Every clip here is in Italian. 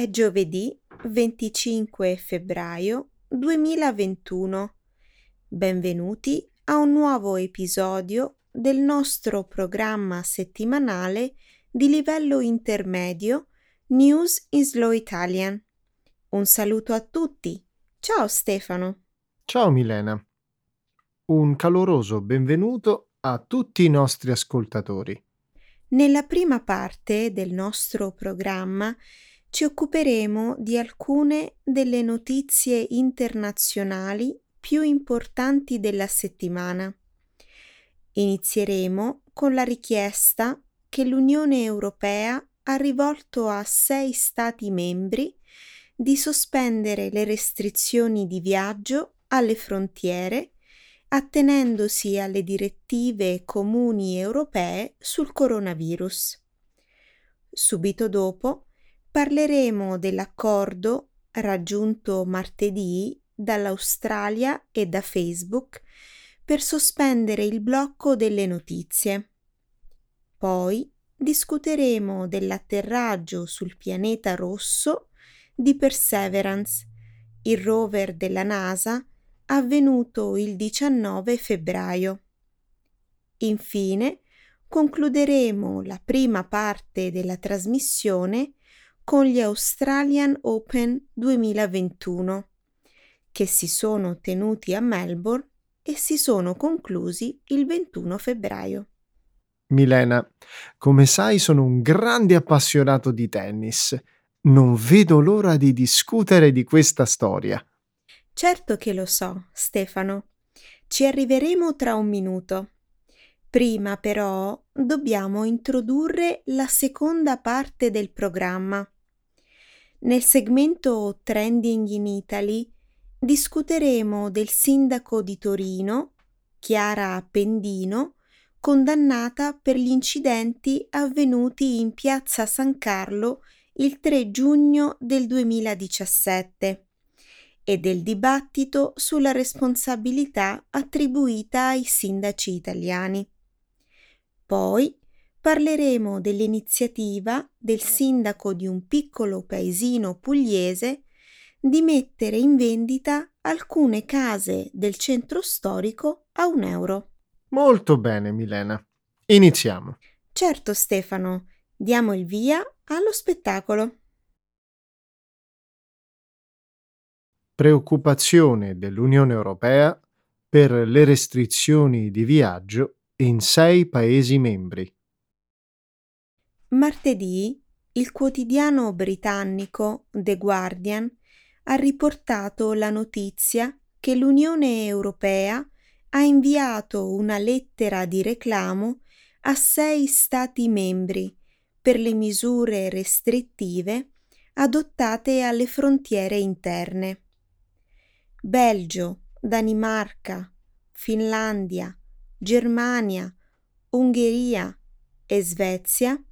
È giovedì 25 febbraio 2021. Benvenuti a un nuovo episodio del nostro programma settimanale di livello intermedio News in Slow Italian. Un saluto a tutti. Ciao Stefano. Ciao Milena. Un caloroso benvenuto a tutti i nostri ascoltatori. Nella prima parte del nostro programma ci occuperemo di alcune delle notizie internazionali più importanti della settimana. Inizieremo con la richiesta che l'Unione Europea ha rivolto a 6 Stati membri di sospendere le restrizioni di viaggio alle frontiere, attenendosi alle direttive comuni europee sul coronavirus. Subito dopo parleremo dell'accordo raggiunto martedì dall'Australia e da Facebook per sospendere il blocco delle notizie. Poi discuteremo dell'atterraggio sul pianeta rosso di Perseverance, il rover della NASA, avvenuto il 19 febbraio. Infine, concluderemo la prima parte della trasmissione con gli Australian Open 2021, che si sono tenuti a Melbourne e si sono conclusi il 21 febbraio. Milena, come sai, sono un grande appassionato di tennis. Non vedo l'ora di discutere di questa storia. Certo che lo so, Stefano. Ci arriveremo tra un minuto. Prima però dobbiamo introdurre la seconda parte del programma. Nel segmento Trending in Italy discuteremo del sindaco di Torino, Chiara Appendino, condannata per gli incidenti avvenuti in piazza San Carlo il 3 giugno del 2017 e del dibattito sulla responsabilità attribuita ai sindaci italiani. Poi parleremo dell'iniziativa del sindaco di un piccolo paesino pugliese di mettere in vendita alcune case del centro storico a €1. Molto bene, Milena. Iniziamo. Certo, Stefano. Diamo il via allo spettacolo. Preoccupazione dell'Unione Europea per le restrizioni di viaggio in 6 Paesi membri. Martedì, il quotidiano britannico The Guardian ha riportato la notizia che l'Unione Europea ha inviato una lettera di reclamo a 6 Stati membri per le misure restrittive adottate alle frontiere interne. Belgio, Danimarca, Finlandia, Germania, Ungheria e Svezia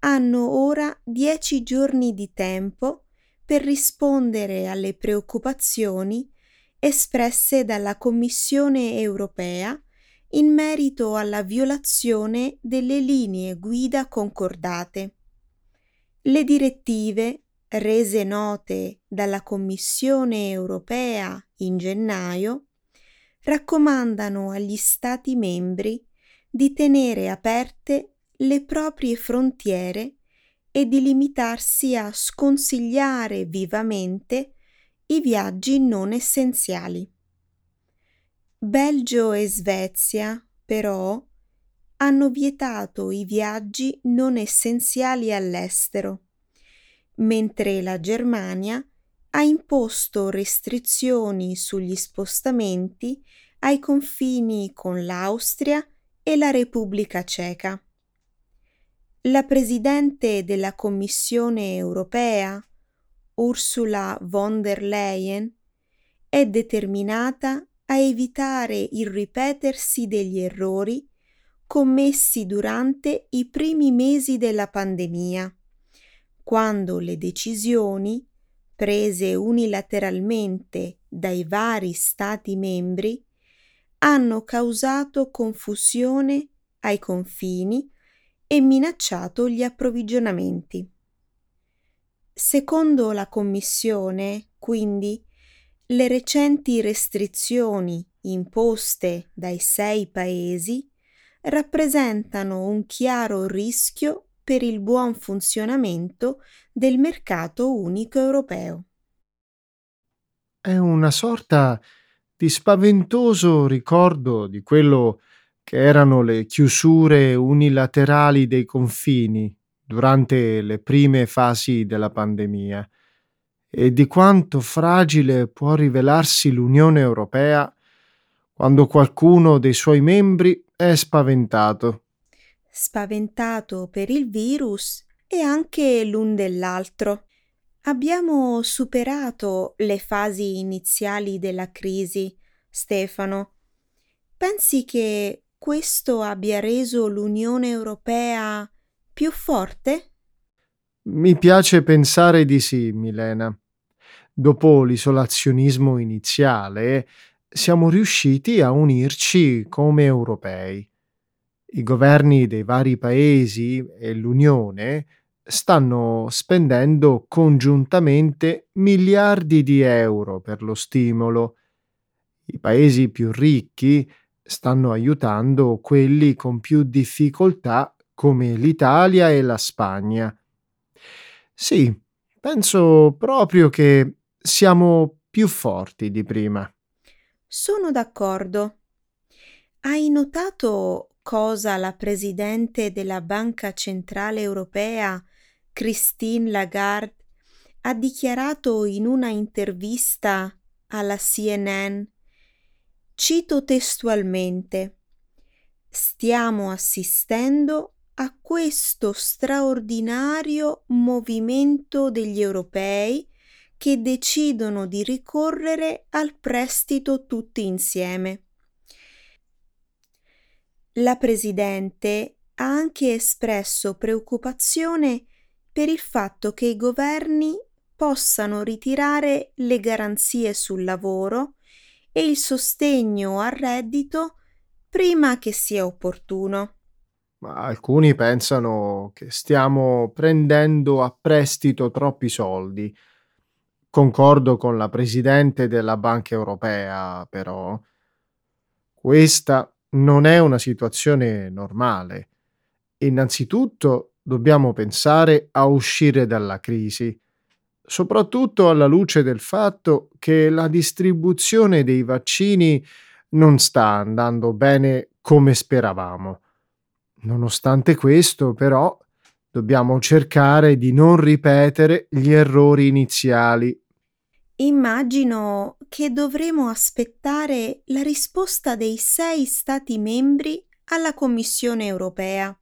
hanno ora 10 giorni di tempo per rispondere alle preoccupazioni espresse dalla Commissione europea in merito alla violazione delle linee guida concordate. Le direttive rese note dalla Commissione europea in gennaio raccomandano agli Stati membri di tenere aperte le proprie frontiere e di limitarsi a sconsigliare vivamente i viaggi non essenziali. Belgio e Svezia, però, hanno vietato i viaggi non essenziali all'estero, mentre la Germania ha imposto restrizioni sugli spostamenti ai confini con l'Austria e la Repubblica Ceca. La presidente della Commissione europea, Ursula von der Leyen, è determinata a evitare il ripetersi degli errori commessi durante i primi mesi della pandemia, quando le decisioni prese unilateralmente dai vari Stati membri hanno causato confusione ai confini e minacciato gli approvvigionamenti. Secondo la Commissione, quindi, le recenti restrizioni imposte dai 6 paesi rappresentano un chiaro rischio per il buon funzionamento del mercato unico europeo. È una sorta di spaventoso ricordo di quello che erano le chiusure unilaterali dei confini durante le prime fasi della pandemia e di quanto fragile può rivelarsi l'Unione Europea quando qualcuno dei suoi membri è spaventato. Spaventato per il virus e anche l'un dell'altro. Abbiamo superato le fasi iniziali della crisi, Stefano. Pensi che questo abbia reso l'Unione Europea più forte? Mi piace pensare di sì, Milena. Dopo l'isolazionismo iniziale, siamo riusciti a unirci come europei. I governi dei vari paesi e l'Unione stanno spendendo congiuntamente miliardi di euro per lo stimolo. I paesi più ricchi stanno aiutando quelli con più difficoltà come l'Italia e la Spagna. Sì, penso proprio che siamo più forti di prima. Sono d'accordo. Hai notato cosa la presidente della Banca Centrale Europea, Christine Lagarde, ha dichiarato in una intervista alla CNN? Cito testualmente: stiamo assistendo a questo straordinario movimento degli europei che decidono di ricorrere al prestito tutti insieme. La Presidente ha anche espresso preoccupazione per il fatto che i governi possano ritirare le garanzie sul lavoro e il sostegno al reddito prima che sia opportuno. Ma alcuni pensano che stiamo prendendo a prestito troppi soldi. Concordo con la presidente della Banca Europea, però. Questa non è una situazione normale. Innanzitutto dobbiamo pensare a uscire dalla crisi, soprattutto alla luce del fatto che la distribuzione dei vaccini non sta andando bene come speravamo. Nonostante questo, però, dobbiamo cercare di non ripetere gli errori iniziali. Immagino che dovremo aspettare la risposta dei 6 Stati membri alla Commissione europea.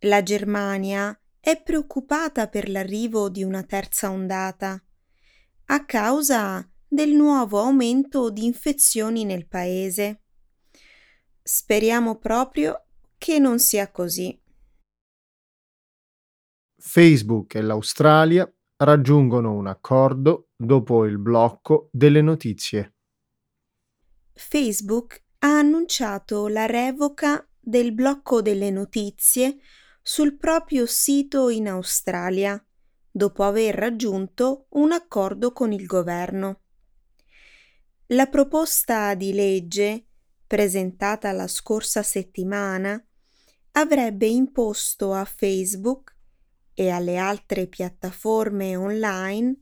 La Germania è preoccupata per l'arrivo di una terza ondata, a causa del nuovo aumento di infezioni nel paese. Speriamo proprio che non sia così. Facebook e l'Australia raggiungono un accordo dopo il blocco delle notizie. Facebook ha annunciato la revoca del blocco delle notizie sul proprio sito in Australia, dopo aver raggiunto un accordo con il governo. La proposta di legge, presentata la scorsa settimana, avrebbe imposto a Facebook e alle altre piattaforme online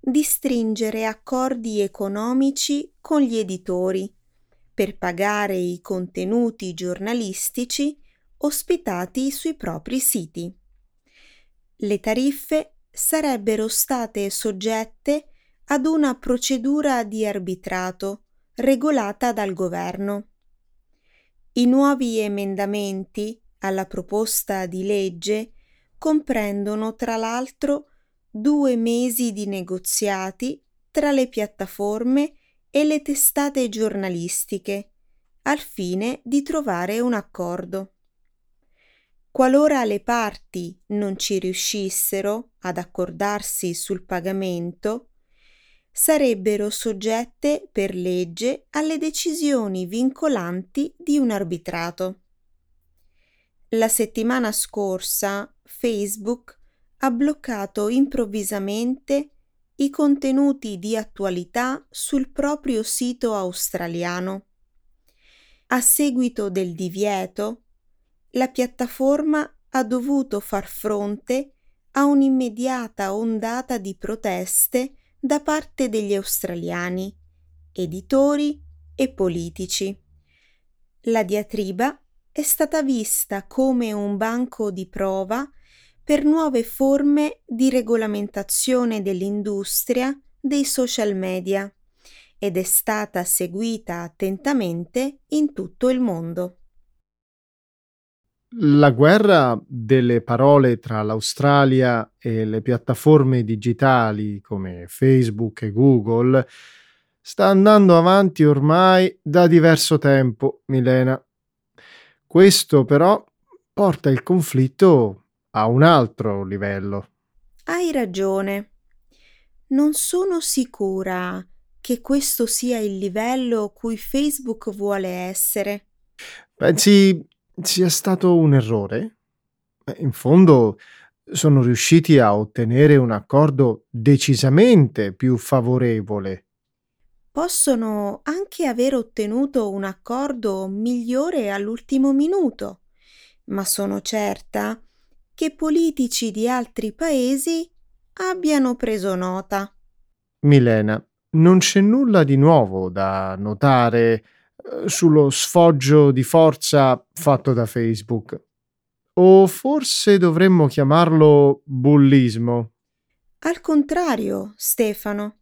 di stringere accordi economici con gli editori per pagare i contenuti giornalistici ospitati sui propri siti. Le tariffe sarebbero state soggette ad una procedura di arbitrato regolata dal governo. I nuovi emendamenti alla proposta di legge comprendono tra l'altro 2 mesi di negoziati tra le piattaforme e le testate giornalistiche, al fine di trovare un accordo. Qualora le parti non ci riuscissero ad accordarsi sul pagamento, sarebbero soggette per legge alle decisioni vincolanti di un arbitrato. La settimana scorsa Facebook ha bloccato improvvisamente i contenuti di attualità sul proprio sito australiano. A seguito del divieto, la piattaforma ha dovuto far fronte a un'immediata ondata di proteste da parte degli australiani, editori e politici. La diatriba è stata vista come un banco di prova per nuove forme di regolamentazione dell'industria dei social media ed è stata seguita attentamente in tutto il mondo. La guerra delle parole tra l'Australia e le piattaforme digitali come Facebook e Google sta andando avanti ormai da diverso tempo, Milena. Questo però porta il conflitto a un altro livello. Hai ragione. Non sono sicura che questo sia il livello cui Facebook vuole essere. Pensi sia stato un errore? In fondo sono riusciti a ottenere un accordo decisamente più favorevole. Possono anche aver ottenuto un accordo migliore all'ultimo minuto, ma sono certa che politici di altri paesi abbiano preso nota. Milena, non c'è nulla di nuovo da notare sullo sfoggio di forza fatto da Facebook. O forse dovremmo chiamarlo bullismo? Al contrario, Stefano.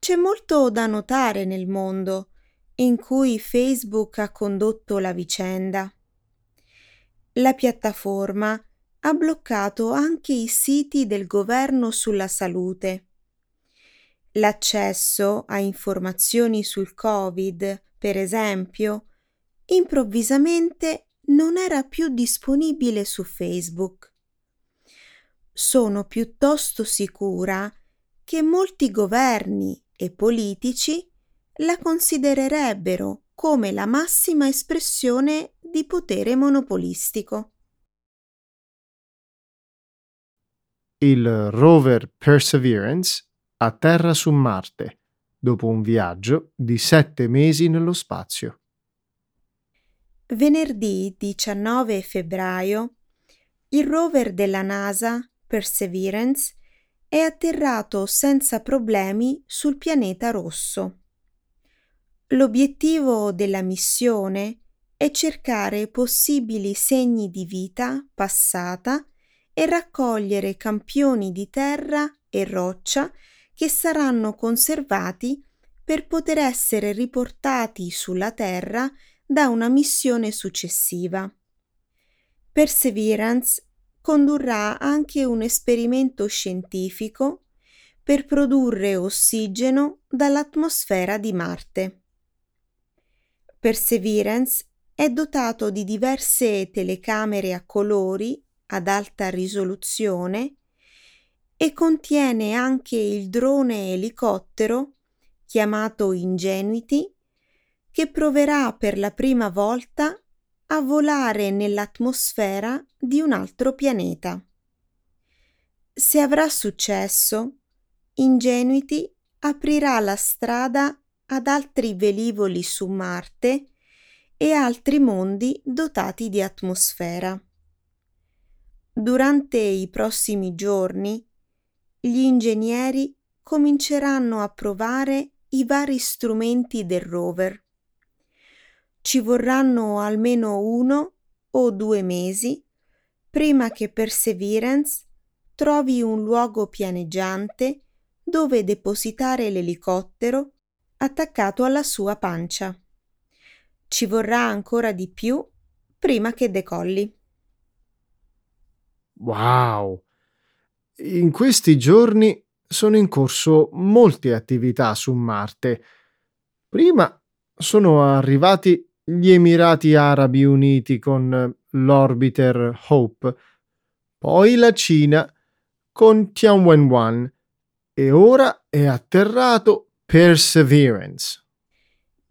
C'è molto da notare nel mondo in cui Facebook ha condotto la vicenda. La piattaforma ha bloccato anche i siti del governo sulla salute. L'accesso a informazioni sul Covid, per esempio, improvvisamente non era più disponibile su Facebook. Sono piuttosto sicura che molti governi e politici la considererebbero come la massima espressione di potere monopolistico. Il rover Perseverance atterra su Marte dopo un viaggio di 7 mesi nello spazio. Venerdì 19 febbraio, il rover della NASA Perseverance è atterrato senza problemi sul pianeta rosso. L'obiettivo della missione è cercare possibili segni di vita passata e raccogliere campioni di terra e roccia che saranno conservati per poter essere riportati sulla Terra da una missione successiva. Perseverance condurrà anche un esperimento scientifico per produrre ossigeno dall'atmosfera di Marte. Perseverance è dotato di diverse telecamere a colori ad alta risoluzione e contiene anche il drone elicottero chiamato Ingenuity, che proverà per la prima volta a volare nell'atmosfera di un altro pianeta. Se avrà successo, Ingenuity aprirà la strada ad altri velivoli su Marte e altri mondi dotati di atmosfera. Durante i prossimi giorni, gli ingegneri cominceranno a provare i vari strumenti del rover. Ci vorranno almeno 1 o 2 mesi prima che Perseverance trovi un luogo pianeggiante dove depositare l'elicottero attaccato alla sua pancia. Ci vorrà ancora di più prima che decolli. Wow! In questi giorni sono in corso molte attività su Marte. Prima sono arrivati gli Emirati Arabi Uniti con l'orbiter Hope, poi la Cina con Tianwen-1 e ora è atterrato Perseverance.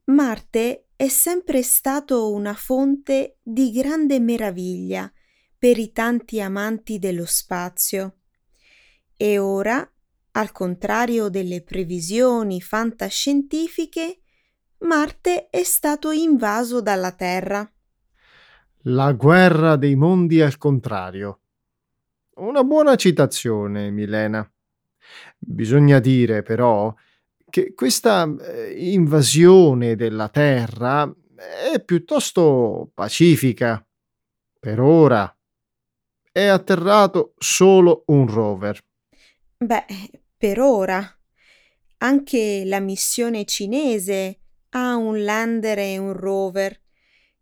Marte è sempre stato una fonte di grande meraviglia per i tanti amanti dello spazio. E ora, al contrario delle previsioni fantascientifiche, Marte è stato invaso dalla Terra. La guerra dei mondi al contrario. Una buona citazione, Milena. Bisogna dire però che questa invasione della Terra è piuttosto pacifica. Per ora è atterrato solo un rover. Beh, per ora. Anche la missione cinese ha un lander e un rover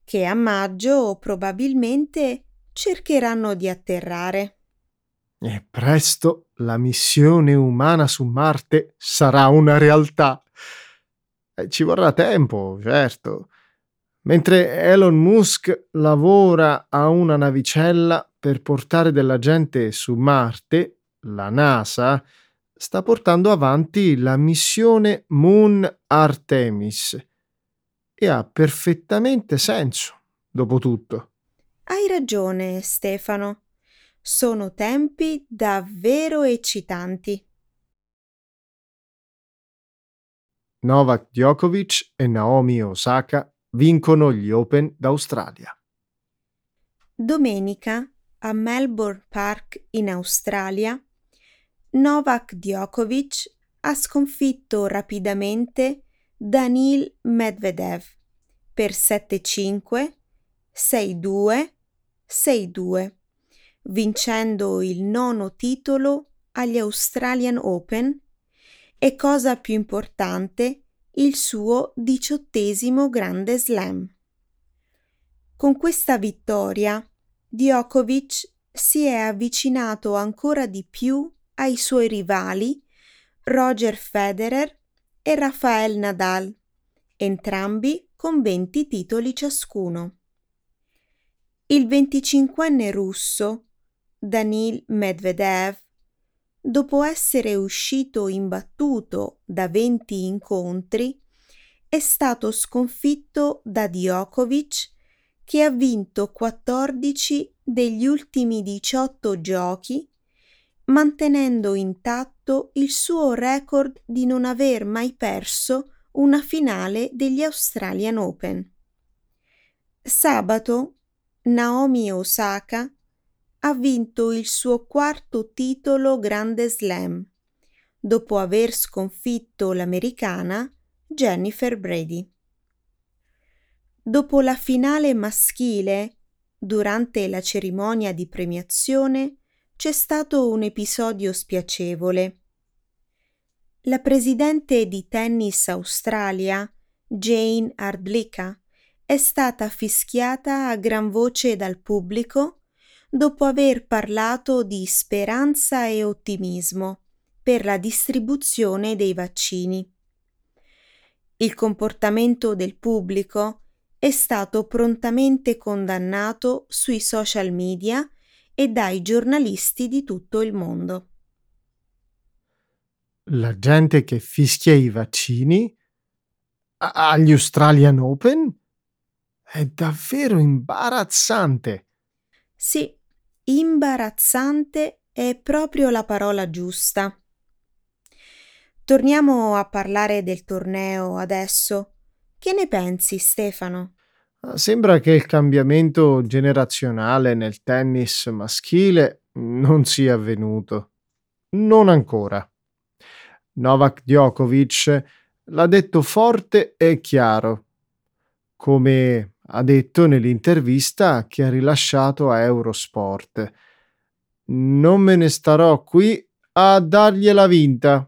che a maggio probabilmente cercheranno di atterrare. E presto la missione umana su Marte sarà una realtà. Ci vorrà tempo, certo. Mentre Elon Musk lavora a una navicella per portare della gente su Marte, la NASA sta portando avanti la missione Moon Artemis. E ha perfettamente senso, dopo tutto. Hai ragione, Stefano. Sono tempi davvero eccitanti. Novak Djokovic e Naomi Osaka vincono gli Open d'Australia. Domenica, a Melbourne Park in Australia, Novak Djokovic ha sconfitto rapidamente Daniil Medvedev per 7-5, 6-2, 6-2. Vincendo il nono titolo agli Australian Open e, cosa più importante, il suo 18° Grande Slam. Con questa vittoria, Djokovic si è avvicinato ancora di più ai suoi rivali Roger Federer e Rafael Nadal, entrambi con 20 titoli ciascuno. Il 25enne russo Daniil Medvedev, dopo essere uscito imbattuto da 20 incontri, è stato sconfitto da Djokovic, che ha vinto 14 degli ultimi 18 giochi, mantenendo intatto il suo record di non aver mai perso una finale degli Australian Open. Sabato, Naomi Osaka ha vinto il suo 4° titolo Grande Slam, dopo aver sconfitto l'americana Jennifer Brady. Dopo la finale maschile, durante la cerimonia di premiazione, c'è stato un episodio spiacevole. La presidente di Tennis Australia, Jane Ardlicka, è stata fischiata a gran voce dal pubblico dopo aver parlato di speranza e ottimismo per la distribuzione dei vaccini. Il comportamento del pubblico è stato prontamente condannato sui social media e dai giornalisti di tutto il mondo. La gente che fischia i vaccini agli Australian Open è davvero imbarazzante. Sì, imbarazzante è proprio la parola giusta. Torniamo a parlare del torneo adesso. Che ne pensi, Stefano? Sembra che il cambiamento generazionale nel tennis maschile non sia avvenuto. Non ancora. Novak Djokovic l'ha detto forte e chiaro, come ha detto nell'intervista che ha rilasciato a Eurosport. Non me ne starò qui a dargliela vinta.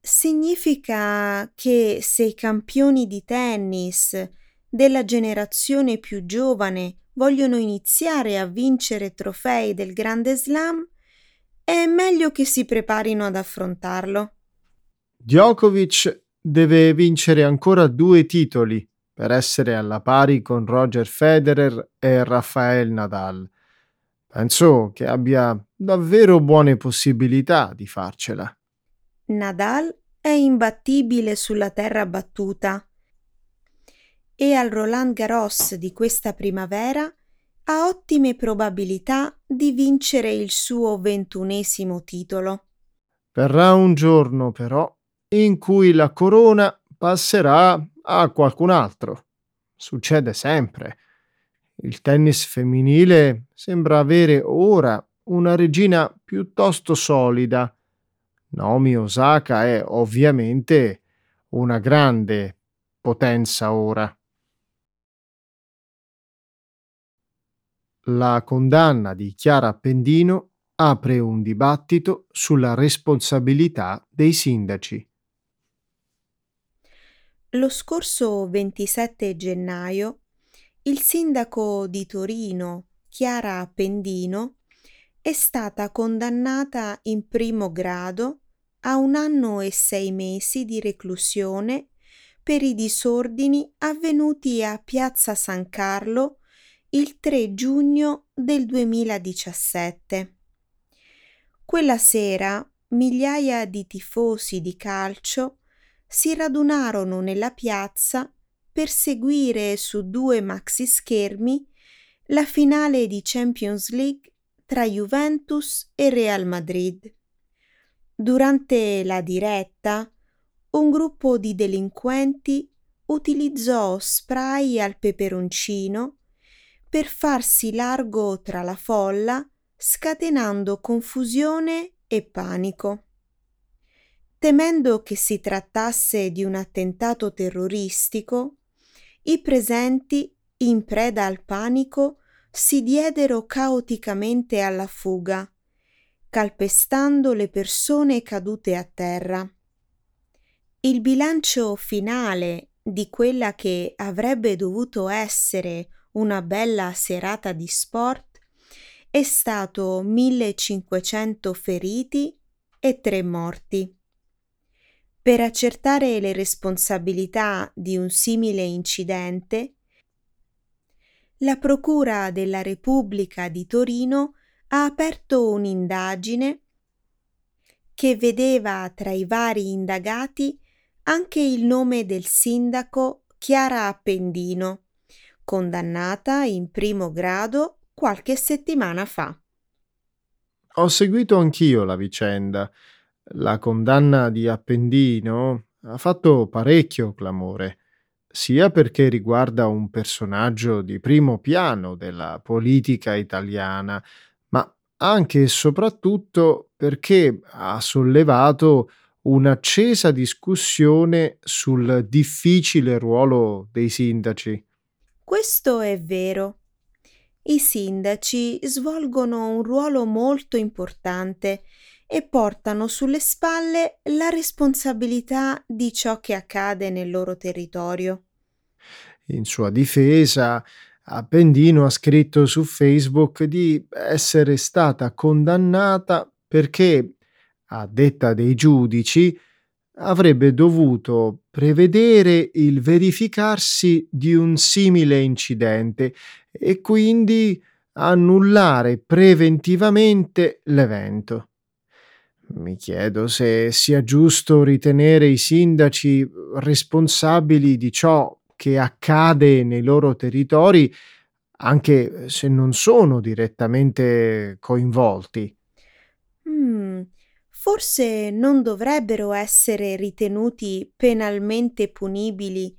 Significa che se i campioni di tennis della generazione più giovane vogliono iniziare a vincere trofei del Grande Slam, è meglio che si preparino ad affrontarlo. Djokovic deve vincere ancora 2 titoli per essere alla pari con Roger Federer e Rafael Nadal. Penso che abbia davvero buone possibilità di farcela. Nadal è imbattibile sulla terra battuta e al Roland Garros di questa primavera ha ottime probabilità di vincere il suo 21° titolo. Verrà un giorno, però, in cui la corona passerà a qualcun altro. Succede sempre. Il tennis femminile sembra avere ora una regina piuttosto solida. Naomi Osaka è ovviamente una grande potenza ora. La condanna di Chiara Appendino apre un dibattito sulla responsabilità dei sindaci. Lo scorso 27 gennaio il sindaco di Torino, Chiara Appendino, è stata condannata in primo grado a 1 anno e 6 mesi di reclusione per i disordini avvenuti a Piazza San Carlo il 3 giugno del 2017. Quella sera migliaia di tifosi di calcio si radunarono nella piazza per seguire su 2 maxi schermi la finale di Champions League tra Juventus e Real Madrid. Durante la diretta, un gruppo di delinquenti utilizzò spray al peperoncino per farsi largo tra la folla, scatenando confusione e panico. Temendo che si trattasse di un attentato terroristico, i presenti, in preda al panico, si diedero caoticamente alla fuga, calpestando le persone cadute a terra. Il bilancio finale di quella che avrebbe dovuto essere una bella serata di sport è stato 1.500 feriti e 3 morti. Per accertare le responsabilità di un simile incidente, la Procura della Repubblica di Torino ha aperto un'indagine che vedeva tra i vari indagati anche il nome del sindaco Chiara Appendino, condannata in primo grado qualche settimana fa. Ho seguito anch'io la vicenda. La condanna di Appendino ha fatto parecchio clamore, sia perché riguarda un personaggio di primo piano della politica italiana, ma anche e soprattutto perché ha sollevato un'accesa discussione sul difficile ruolo dei sindaci. Questo è vero. I sindaci svolgono un ruolo molto importante e portano sulle spalle la responsabilità di ciò che accade nel loro territorio. In sua difesa, Appendino ha scritto su Facebook di essere stata condannata perché, a detta dei giudici, avrebbe dovuto prevedere il verificarsi di un simile incidente e quindi annullare preventivamente l'evento. Mi chiedo se sia giusto ritenere i sindaci responsabili di ciò che accade nei loro territori, anche se non sono direttamente coinvolti. Forse non dovrebbero essere ritenuti penalmente punibili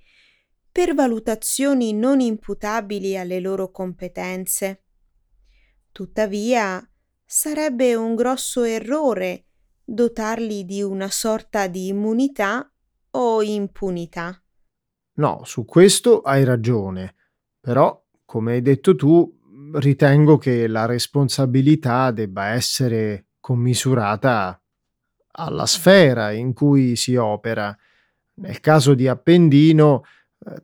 per valutazioni non imputabili alle loro competenze. Tuttavia, sarebbe un grosso errore dotarli di una sorta di immunità o impunità. No, su questo hai ragione. Però, come hai detto tu, ritengo che la responsabilità debba essere commisurata alla sfera in cui si opera. Nel caso di Appendino,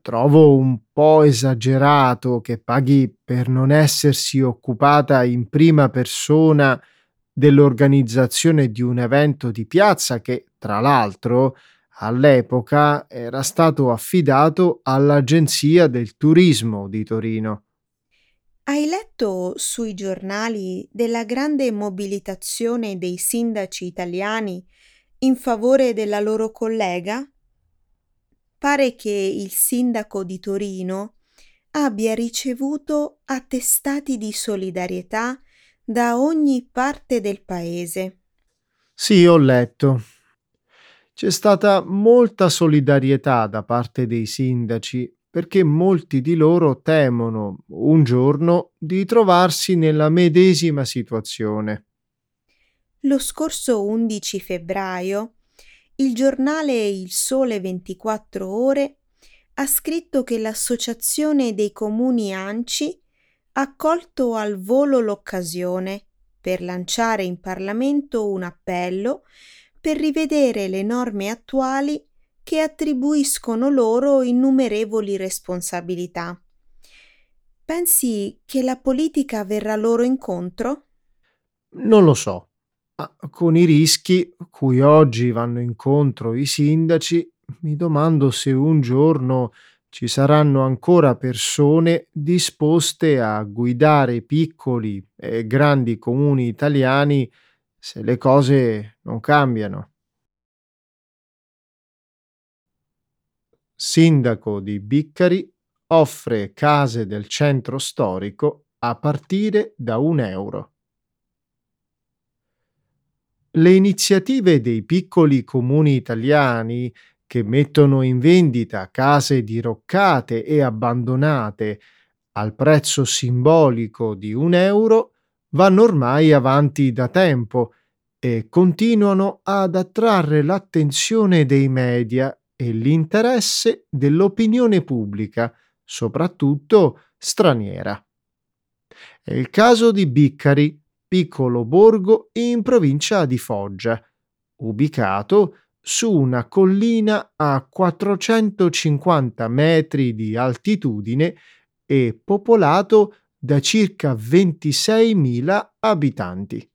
trovo un po' esagerato che paghi per non essersi occupata in prima persona dell'organizzazione di un evento di piazza che, tra l'altro, all'epoca era stato affidato all'Agenzia del Turismo di Torino. Hai letto sui giornali della grande mobilitazione dei sindaci italiani in favore della loro collega? Pare che il sindaco di Torino abbia ricevuto attestati di solidarietà da ogni parte del paese. Sì, ho letto. C'è stata molta solidarietà da parte dei sindaci perché molti di loro temono un giorno di trovarsi nella medesima situazione. Lo scorso 11 febbraio, il giornale Il Sole 24 Ore ha scritto che l'Associazione dei Comuni ANCI ha colto al volo l'occasione per lanciare in Parlamento un appello per rivedere le norme attuali che attribuiscono loro innumerevoli responsabilità. Pensi che la politica verrà loro incontro? Non lo so. Con i rischi cui oggi vanno incontro i sindaci, mi domando se un giorno ci saranno ancora persone disposte a guidare piccoli e grandi comuni italiani se le cose non cambiano. Sindaco di Biccari offre case del centro storico a partire da €1. Le iniziative dei piccoli comuni italiani che mettono in vendita case diroccate e abbandonate al prezzo simbolico di €1 vanno ormai avanti da tempo e continuano ad attrarre l'attenzione dei media e l'interesse dell'opinione pubblica, soprattutto straniera. È il caso di Biccari, piccolo borgo in provincia di Foggia, ubicato su una collina a 450 metri di altitudine e popolato da circa 26.000 abitanti.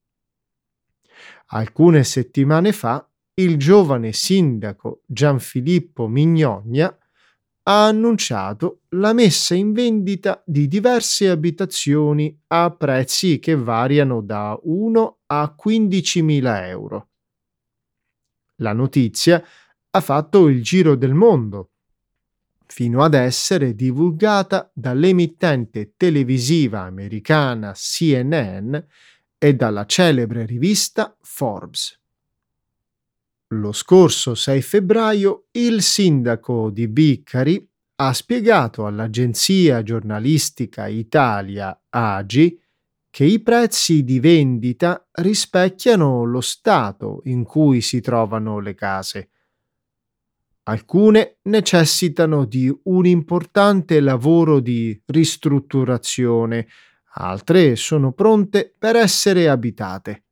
Alcune settimane fa, il giovane sindaco Gianfilippo Mignogna ha annunciato la messa in vendita di diverse abitazioni a prezzi che variano da 1 a 15.000 euro. La notizia ha fatto il giro del mondo, fino ad essere divulgata dall'emittente televisiva americana CNN e dalla celebre rivista Forbes. Lo scorso 6 febbraio il sindaco di Biccari ha spiegato all'agenzia giornalistica Italia AGI che i prezzi di vendita rispecchiano lo stato in cui si trovano le case. Alcune necessitano di un importante lavoro di ristrutturazione, altre sono pronte per essere abitate.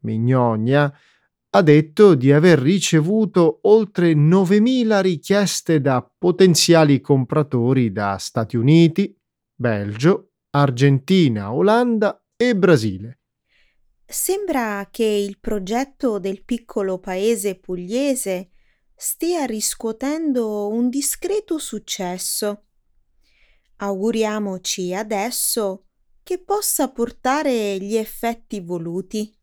Mignogna ha detto di aver ricevuto oltre 9.000 richieste da potenziali compratori da Stati Uniti, Belgio, Argentina, Olanda e Brasile. Sembra che il progetto del piccolo paese pugliese stia riscuotendo un discreto successo. Auguriamoci adesso che possa portare gli effetti voluti.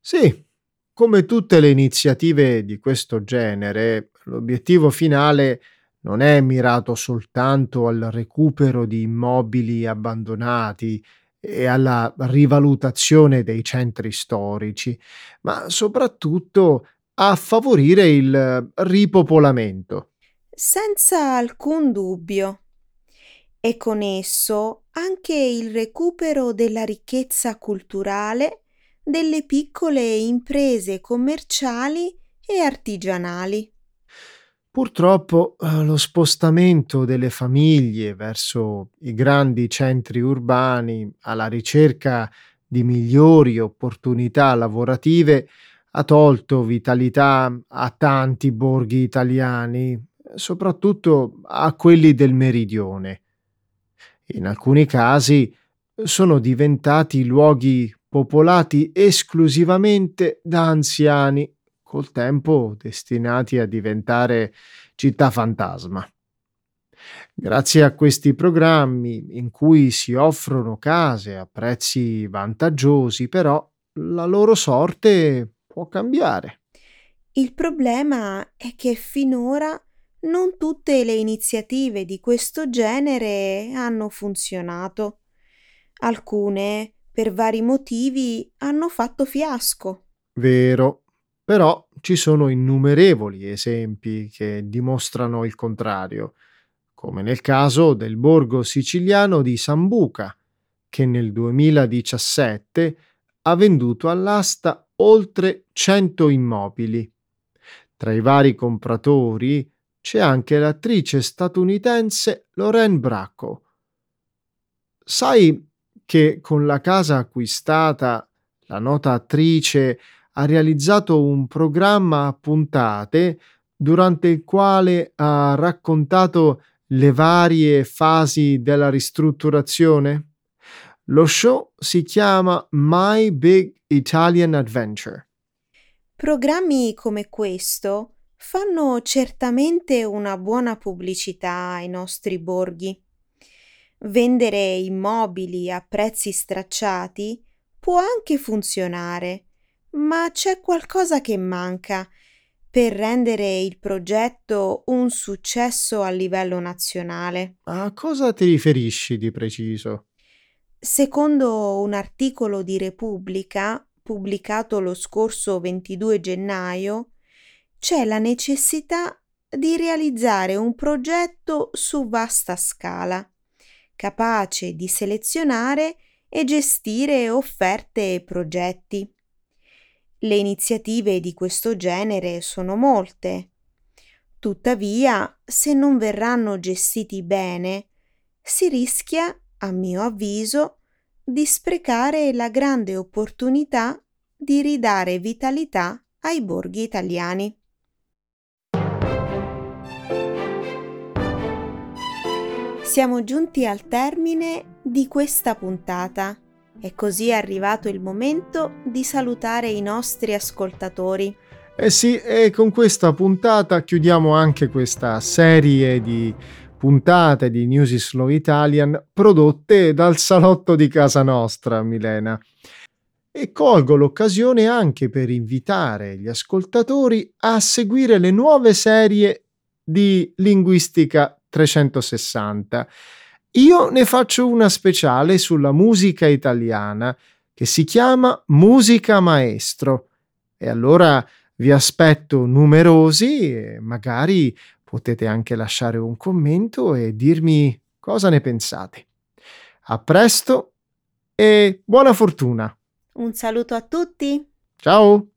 Sì. Come tutte le iniziative di questo genere, l'obiettivo finale non è mirato soltanto al recupero di immobili abbandonati e alla rivalutazione dei centri storici, ma soprattutto a favorire il ripopolamento. Senza alcun dubbio. E con esso anche il recupero della ricchezza culturale delle piccole imprese commerciali e artigianali. Purtroppo lo spostamento delle famiglie verso i grandi centri urbani alla ricerca di migliori opportunità lavorative ha tolto vitalità a tanti borghi italiani, soprattutto a quelli del meridione. In alcuni casi sono diventati luoghi popolati esclusivamente da anziani, col tempo destinati a diventare città fantasma. Grazie a questi programmi, in cui si offrono case a prezzi vantaggiosi, però la loro sorte può cambiare. Il problema è che finora non tutte le iniziative di questo genere hanno funzionato. Alcune, per vari motivi, hanno fatto fiasco. Vero, però ci sono innumerevoli esempi che dimostrano il contrario, come nel caso del borgo siciliano di Sambuca, che nel 2017 ha venduto all'asta oltre 100 immobili. Tra i vari compratori c'è anche l'attrice statunitense Lorraine Bracco. Sai che con la casa acquistata la nota attrice ha realizzato un programma a puntate durante il quale ha raccontato le varie fasi della ristrutturazione? Lo show si chiama My Big Italian Adventure. Programmi come questo fanno certamente una buona pubblicità ai nostri borghi. Vendere immobili a prezzi stracciati può anche funzionare, ma c'è qualcosa che manca per rendere il progetto un successo a livello nazionale. A cosa ti riferisci di preciso? Secondo un articolo di Repubblica, pubblicato lo scorso 22 gennaio, c'è la necessità di realizzare un progetto su vasta scala, capace di selezionare e gestire offerte e progetti. Le iniziative di questo genere sono molte. Tuttavia, se non verranno gestiti bene, si rischia, a mio avviso, di sprecare la grande opportunità di ridare vitalità ai borghi italiani. Siamo giunti al termine di questa puntata. È così arrivato il momento di salutare i nostri ascoltatori. Eh sì, e con questa puntata chiudiamo anche questa serie di puntate di News Slow Italian prodotte dal salotto di casa nostra, Milena. E colgo l'occasione anche per invitare gli ascoltatori a seguire le nuove serie di Linguistica 360. Io ne faccio una speciale sulla musica italiana che si chiama Musica Maestro. E allora vi aspetto numerosi e magari potete anche lasciare un commento e dirmi cosa ne pensate. A presto e buona fortuna! Un saluto a tutti! Ciao!